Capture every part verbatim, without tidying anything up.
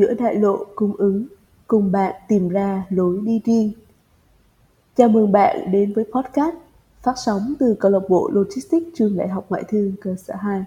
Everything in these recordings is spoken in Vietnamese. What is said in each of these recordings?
Giữa đại lộ cung ứng, cùng bạn tìm ra lối đi riêng. Chào mừng bạn đến với podcast phát sóng từ câu lạc bộ Logistics trường Đại học Ngoại thương cơ sở hai.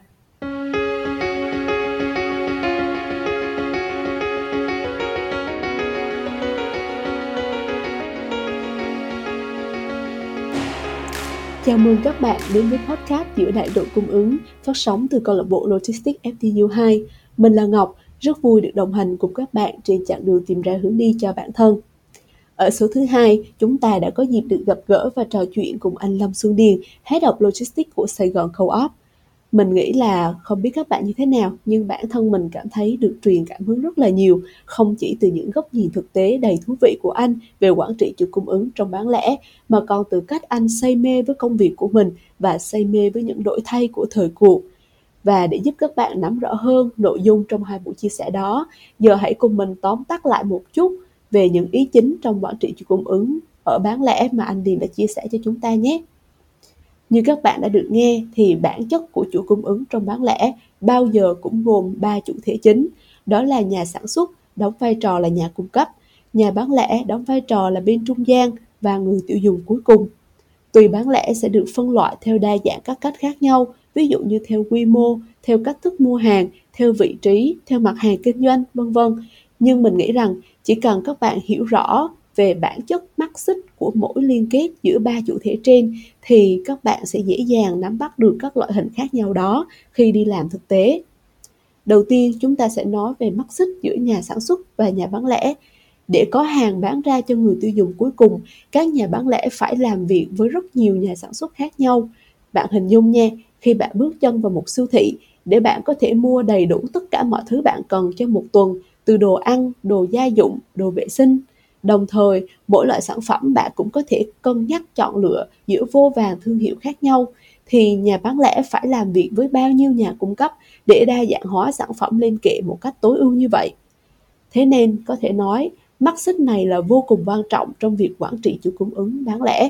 Chào mừng các bạn đến với podcast Giữa đại lộ cung ứng phát sóng từ câu lạc bộ Logistics ép tê u hai. Mình là Ngọc. Rất vui được đồng hành cùng các bạn trên chặng đường tìm ra hướng đi cho bản thân. Ở số thứ hai, chúng ta đã có dịp được gặp gỡ và trò chuyện cùng anh Lâm Xuân Điền, Head of Logistics của Sài Gòn Co-op. Mình nghĩ là không biết các bạn như thế nào, nhưng bản thân mình cảm thấy được truyền cảm hứng rất là nhiều, không chỉ từ những góc nhìn thực tế đầy thú vị của anh về quản trị chuỗi cung ứng trong bán lẻ, mà còn từ cách anh say mê với công việc của mình và say mê với những đổi thay của thời cuộc. Và để giúp các bạn nắm rõ hơn nội dung trong hai buổi chia sẻ đó, giờ hãy cùng mình tóm tắt lại một chút về những ý chính trong quản trị chuỗi cung ứng ở bán lẻ mà anh Điền đã chia sẻ cho chúng ta nhé. Như các bạn đã được nghe thì bản chất của chuỗi cung ứng trong bán lẻ bao giờ cũng gồm ba chủ thể chính, đó là nhà sản xuất đóng vai trò là nhà cung cấp, nhà bán lẻ đóng vai trò là bên trung gian và người tiêu dùng cuối cùng. Tùy bán lẻ sẽ được phân loại theo đa dạng các cách khác nhau, ví dụ như theo quy mô, theo cách thức mua hàng, theo vị trí, theo mặt hàng kinh doanh, vân vân. Nhưng mình nghĩ rằng chỉ cần các bạn hiểu rõ về bản chất mắc xích của mỗi liên kết giữa ba chủ thể trên thì các bạn sẽ dễ dàng nắm bắt được các loại hình khác nhau đó khi đi làm thực tế. Đầu tiên chúng ta sẽ nói về mắc xích giữa nhà sản xuất và nhà bán lẻ. Để có hàng bán ra cho người tiêu dùng cuối cùng, các nhà bán lẻ phải làm việc với rất nhiều nhà sản xuất khác nhau. Bạn hình dung nha, khi bạn bước chân vào một siêu thị, để bạn có thể mua đầy đủ tất cả mọi thứ bạn cần cho một tuần, từ đồ ăn, đồ gia dụng, đồ vệ sinh. Đồng thời, mỗi loại sản phẩm bạn cũng có thể cân nhắc chọn lựa giữa vô vàn thương hiệu khác nhau. Thì nhà bán lẻ phải làm việc với bao nhiêu nhà cung cấp để đa dạng hóa sản phẩm lên kệ một cách tối ưu như vậy. Thế nên, có thể nói, mắc xích này là vô cùng quan trọng trong việc quản trị chuỗi cung ứng bán lẻ.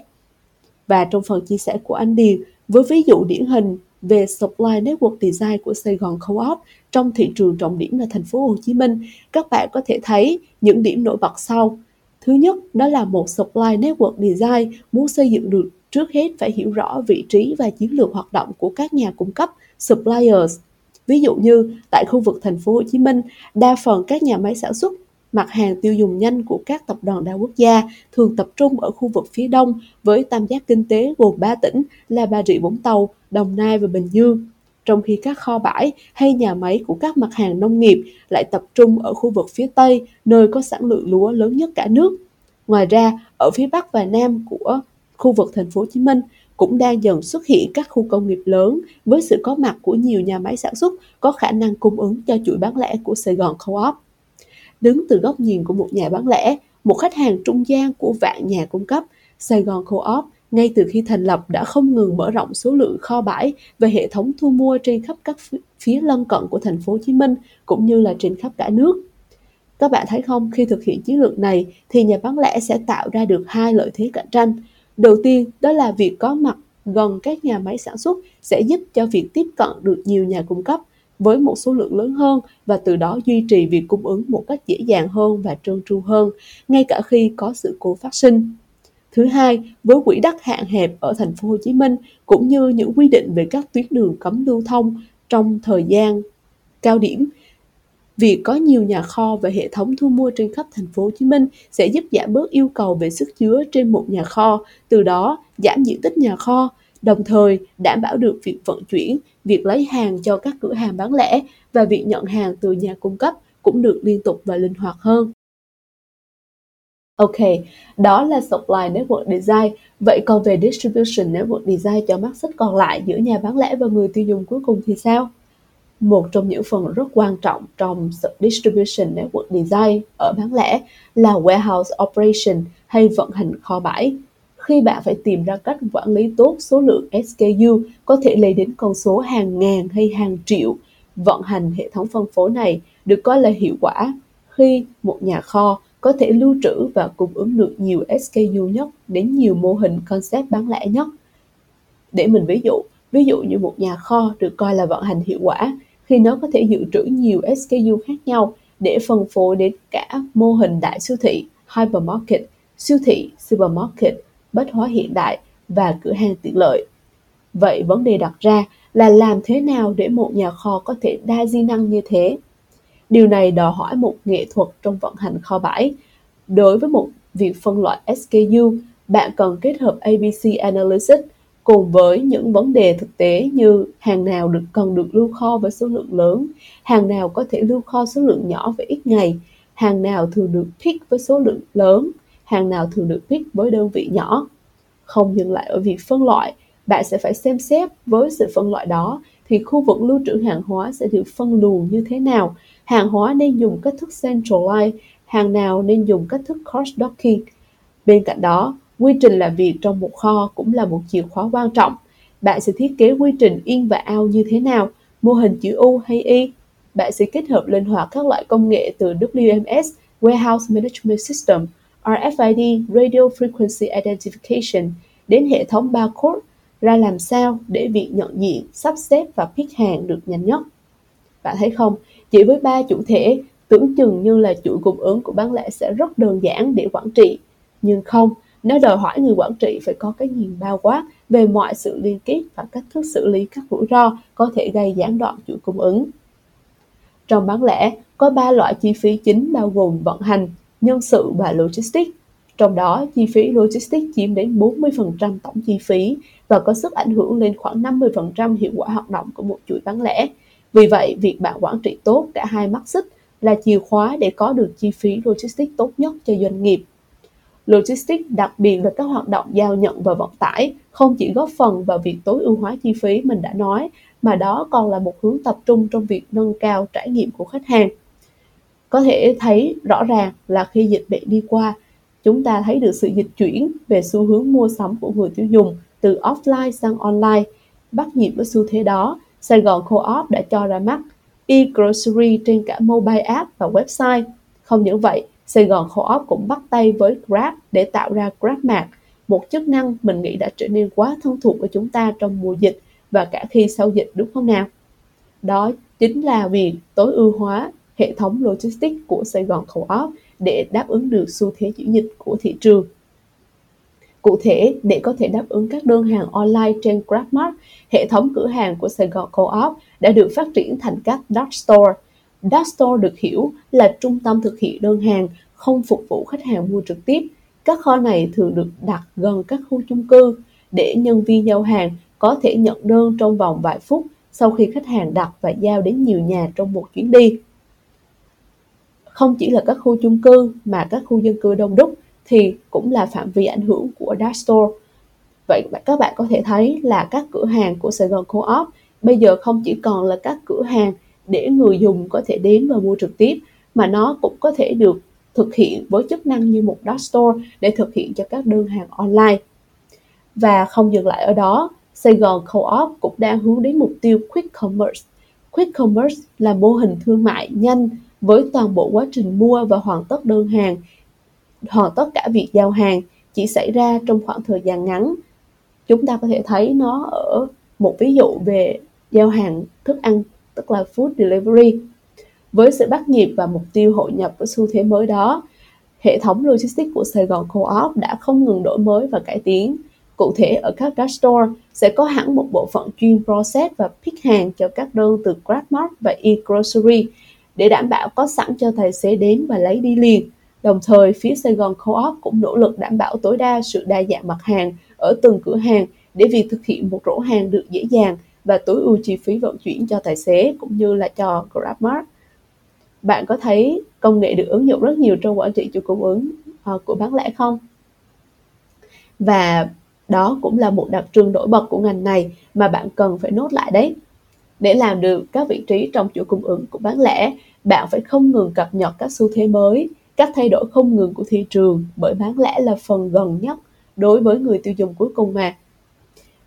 Và trong phần chia sẻ của anh Điền, với ví dụ điển hình về Supply Network Design của Sài Gòn Co-op trong thị trường trọng điểm là thành phố Hồ Chí Minh, các bạn có thể thấy những điểm nổi bật sau. Thứ nhất, đó là một Supply Network Design muốn xây dựng được trước hết phải hiểu rõ vị trí và chiến lược hoạt động của các nhà cung cấp, suppliers. Ví dụ như tại khu vực thành phố Hồ Chí Minh, đa phần các nhà máy sản xuất mặt hàng tiêu dùng nhanh của các tập đoàn đa quốc gia thường tập trung ở khu vực phía đông với tam giác kinh tế gồm ba tỉnh là Bà Rịa Vũng Tàu, Đồng Nai và Bình Dương, trong khi các kho bãi hay nhà máy của các mặt hàng nông nghiệp lại tập trung ở khu vực phía tây, nơi có sản lượng lúa lớn nhất cả nước. Ngoài ra, ở phía bắc và nam của khu vực thành phố Hồ Chí Minh cũng đang dần xuất hiện các khu công nghiệp lớn với sự có mặt của nhiều nhà máy sản xuất có khả năng cung ứng cho chuỗi bán lẻ của Sài Gòn Co-op. Đứng từ góc nhìn của một nhà bán lẻ, một khách hàng trung gian của vạn nhà cung cấp, Sài Gòn Co-op ngay từ khi thành lập đã không ngừng mở rộng số lượng kho bãi và hệ thống thu mua trên khắp các phía lân cận của thành phố Hồ Chí Minh cũng như là trên khắp cả nước. Các bạn thấy không, khi thực hiện chiến lược này thì nhà bán lẻ sẽ tạo ra được hai lợi thế cạnh tranh. Đầu tiên, đó là việc có mặt gần các nhà máy sản xuất sẽ giúp cho việc tiếp cận được nhiều nhà cung cấp với một số lượng lớn hơn và từ đó duy trì việc cung ứng một cách dễ dàng hơn và trơn tru hơn, ngay cả khi có sự cố phát sinh. Thứ hai, với quỹ đất hạn hẹp ở thành phố Hồ Chí Minh cũng như những quy định về các tuyến đường cấm lưu thông trong thời gian cao điểm, việc có nhiều nhà kho và hệ thống thu mua trên khắp thành phố Hồ Chí Minh sẽ giúp giảm bớt yêu cầu về sức chứa trên một nhà kho, từ đó giảm diện tích nhà kho, đồng thời đảm bảo được việc vận chuyển, việc lấy hàng cho các cửa hàng bán lẻ và việc nhận hàng từ nhà cung cấp cũng được liên tục và linh hoạt hơn. Ok, đó là Supply Network Design. Vậy còn về Distribution Network Design cho mắc xích còn lại giữa nhà bán lẻ và người tiêu dùng cuối cùng thì sao? Một trong những phần rất quan trọng trong Distribution Network Design ở bán lẻ là Warehouse Operation hay vận hành kho bãi. Khi bạn phải tìm ra cách quản lý tốt số lượng ét ca u có thể lên đến con số hàng ngàn hay hàng triệu, vận hành hệ thống phân phối này được coi là hiệu quả khi một nhà kho có thể lưu trữ và cung ứng được nhiều ét ca u nhất đến nhiều mô hình concept bán lẻ nhất. Để mình ví dụ, ví dụ như một nhà kho được coi là vận hành hiệu quả khi nó có thể dự trữ nhiều ét ca u khác nhau để phân phối đến cả mô hình đại siêu thị, hypermarket, siêu thị, supermarket, bách hóa hiện đại và cửa hàng tiện lợi. Vậy vấn đề đặt ra là làm thế nào để một nhà kho có thể đa di năng như thế? Điều này đòi hỏi một nghệ thuật trong vận hành kho bãi. Đối với một việc phân loại ét ca u, bạn cần kết hợp a bê xê Analysis cùng với những vấn đề thực tế như hàng nào được cần được lưu kho với số lượng lớn, hàng nào có thể lưu kho số lượng nhỏ và ít ngày, hàng nào thường được pick với số lượng lớn, hàng nào thường được pick với đơn vị nhỏ. Không dừng lại ở việc phân loại, bạn sẽ phải xem xét với sự phân loại đó thì khu vực lưu trữ hàng hóa sẽ được phân luồng như thế nào, hàng hóa nên dùng cách thức centralized, hàng nào nên dùng cách thức cross-docking. Bên cạnh đó, quy trình làm việc trong một kho cũng là một chìa khóa quan trọng. Bạn sẽ thiết kế quy trình in và out như thế nào, mô hình chữ U hay Y. Bạn sẽ kết hợp linh hoạt các loại công nghệ từ W M S, Warehouse Management System, R F I D, Radio Frequency Identification, đến hệ thống barcode, ra làm sao để việc nhận diện, sắp xếp và pick hàng được nhanh nhất. Bạn thấy không, chỉ với ba chủ thể, tưởng chừng như là chuỗi cung ứng của bán lẻ sẽ rất đơn giản để quản trị. Nhưng không, nó đòi hỏi người quản trị phải có cái nhìn bao quát về mọi sự liên kết và cách thức xử lý các rủi ro có thể gây gián đoạn chuỗi cung ứng. Trong bán lẻ, có ba loại chi phí chính bao gồm vận hành, nhân sự và logistics. Trong đó, chi phí logistics chiếm đến bốn mươi phần trăm tổng chi phí và có sức ảnh hưởng lên khoảng năm mươi phần trăm hiệu quả hoạt động của một chuỗi bán lẻ. Vì vậy, việc bạn quản trị tốt cả hai mắt xích là chìa khóa để có được chi phí logistics tốt nhất cho doanh nghiệp. Logistics, đặc biệt là các hoạt động giao nhận và vận tải, không chỉ góp phần vào việc tối ưu hóa chi phí mình đã nói, mà đó còn là một hướng tập trung trong việc nâng cao trải nghiệm của khách hàng. Có thể thấy rõ ràng là khi dịch bệnh đi qua, chúng ta thấy được sự dịch chuyển về xu hướng mua sắm của người tiêu dùng từ offline sang online. Bắt nhịp với xu thế đó, Sài Gòn Co-op đã cho ra mắt e-grocery trên cả mobile app và website. Không những vậy, Sài Gòn Co-op cũng bắt tay với Grab để tạo ra GrabMart, một chức năng mình nghĩ đã trở nên quá thân thuộc với chúng ta trong mùa dịch và cả khi sau dịch, đúng không nào? Đó chính là việc tối ưu hóa hệ thống logistics của Sài Gòn Co-op để đáp ứng được xu thế chuyển dịch của thị trường. Cụ thể, để có thể đáp ứng các đơn hàng online trên GrabMart, hệ thống cửa hàng của Sài Gòn Co-op đã được phát triển thành các Dark Store. Dark Store được hiểu là trung tâm thực hiện đơn hàng, không phục vụ khách hàng mua trực tiếp. Các kho này thường được đặt gần các khu chung cư để nhân viên giao hàng có thể nhận đơn trong vòng vài phút sau khi khách hàng đặt và giao đến nhiều nhà trong một chuyến đi. Không chỉ là các khu chung cư mà các khu dân cư đông đúc thì cũng là phạm vi ảnh hưởng của Dark Store. Vậy các bạn có thể thấy là các cửa hàng của Sài Gòn Co-op bây giờ không chỉ còn là các cửa hàng để người dùng có thể đến và mua trực tiếp, mà nó cũng có thể được thực hiện với chức năng như một Dark Store để thực hiện cho các đơn hàng online. Và không dừng lại ở đó, Sài Gòn Co-op cũng đang hướng đến mục tiêu Quick Commerce. Quick Commerce là mô hình thương mại nhanh với toàn bộ quá trình mua và hoàn tất đơn hàng, hoàn tất cả việc giao hàng chỉ xảy ra trong khoảng thời gian ngắn. Chúng ta có thể thấy nó ở một ví dụ về giao hàng thức ăn, tức là food delivery. Với sự bắt nhịp và mục tiêu hội nhập với xu thế mới đó, hệ thống logistics của Sài Gòn Co-op đã không ngừng đổi mới và cải tiến. Cụ thể, ở các dark store sẽ có hẳn một bộ phận chuyên process và pick hàng cho các đơn từ GrabMart và e-grocery để đảm bảo có sẵn cho tài xế đến và lấy đi liền. Đồng thời, phía Sài Gòn Co-op cũng nỗ lực đảm bảo tối đa sự đa dạng mặt hàng ở từng cửa hàng để việc thực hiện một rổ hàng được dễ dàng và tối ưu chi phí vận chuyển cho tài xế cũng như là cho GrabMart. Bạn có thấy công nghệ được ứng dụng rất nhiều trong quản trị chuỗi cung ứng của bán lẻ không? Và đó cũng là một đặc trưng nổi bật của ngành này mà bạn cần phải nốt lại đấy. Để làm được các vị trí trong chuỗi cung ứng của bán lẻ, bạn phải không ngừng cập nhật các xu thế mới, các thay đổi không ngừng của thị trường, bởi bán lẻ là phần gần nhất đối với người tiêu dùng cuối cùng mà.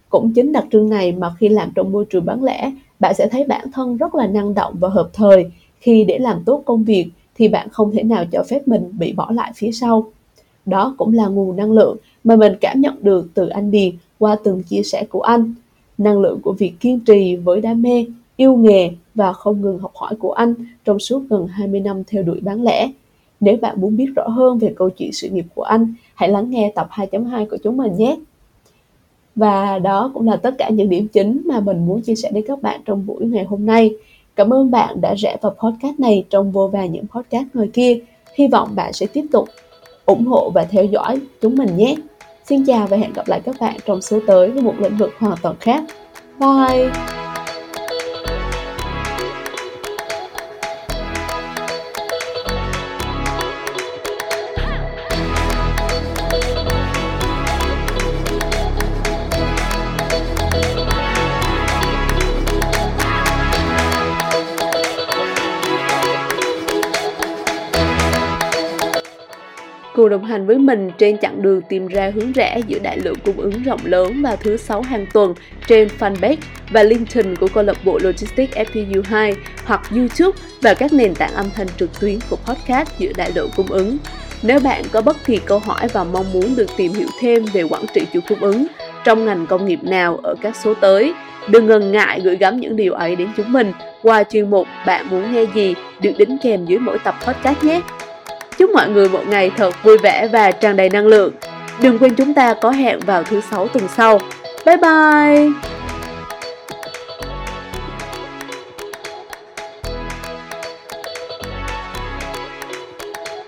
Cũng chính đặc trưng này mà khi làm trong môi trường bán lẻ, bạn sẽ thấy bản thân rất là năng động và hợp thời. Khi để làm tốt công việc thì bạn không thể nào cho phép mình bị bỏ lại phía sau. Đó cũng là nguồn năng lượng mà mình cảm nhận được từ anh Điền qua từng chia sẻ của anh. Năng lượng của việc kiên trì với đam mê, yêu nghề và không ngừng học hỏi của anh trong suốt gần hai mươi năm theo đuổi bán lẻ. Nếu bạn muốn biết rõ hơn về câu chuyện sự nghiệp của anh, hãy lắng nghe tập hai chấm hai của chúng mình nhé. Và đó cũng là tất cả những điểm chính mà mình muốn chia sẻ đến các bạn trong buổi ngày hôm nay. Cảm ơn bạn đã rẽ vào podcast này trong vô vàn những podcast ngoài kia. Hy vọng bạn sẽ tiếp tục ủng hộ và theo dõi chúng mình nhé. Xin chào và hẹn gặp lại các bạn trong số tới với một lĩnh vực hoàn toàn khác. Bye! Cùng đồng hành với mình trên chặng đường tìm ra hướng rẽ giữa đại lượng cung ứng rộng lớn vào thứ sáu hàng tuần trên fanpage và LinkedIn của câu lạc bộ Logistics ép tê u hai hoặc YouTube và các nền tảng âm thanh trực tuyến của podcast Giữa Đại Lộ Cung Ứng. Nếu bạn có bất kỳ câu hỏi và mong muốn được tìm hiểu thêm về quản trị chuỗi cung ứng trong ngành công nghiệp nào ở các số tới, đừng ngần ngại gửi gắm những điều ấy đến chúng mình qua chuyên mục Bạn Muốn Nghe Gì được đính kèm dưới mỗi tập podcast nhé. Chúc mọi người một ngày thật vui vẻ và tràn đầy năng lượng. Đừng quên chúng ta có hẹn vào thứ sáu tuần sau. Bye bye!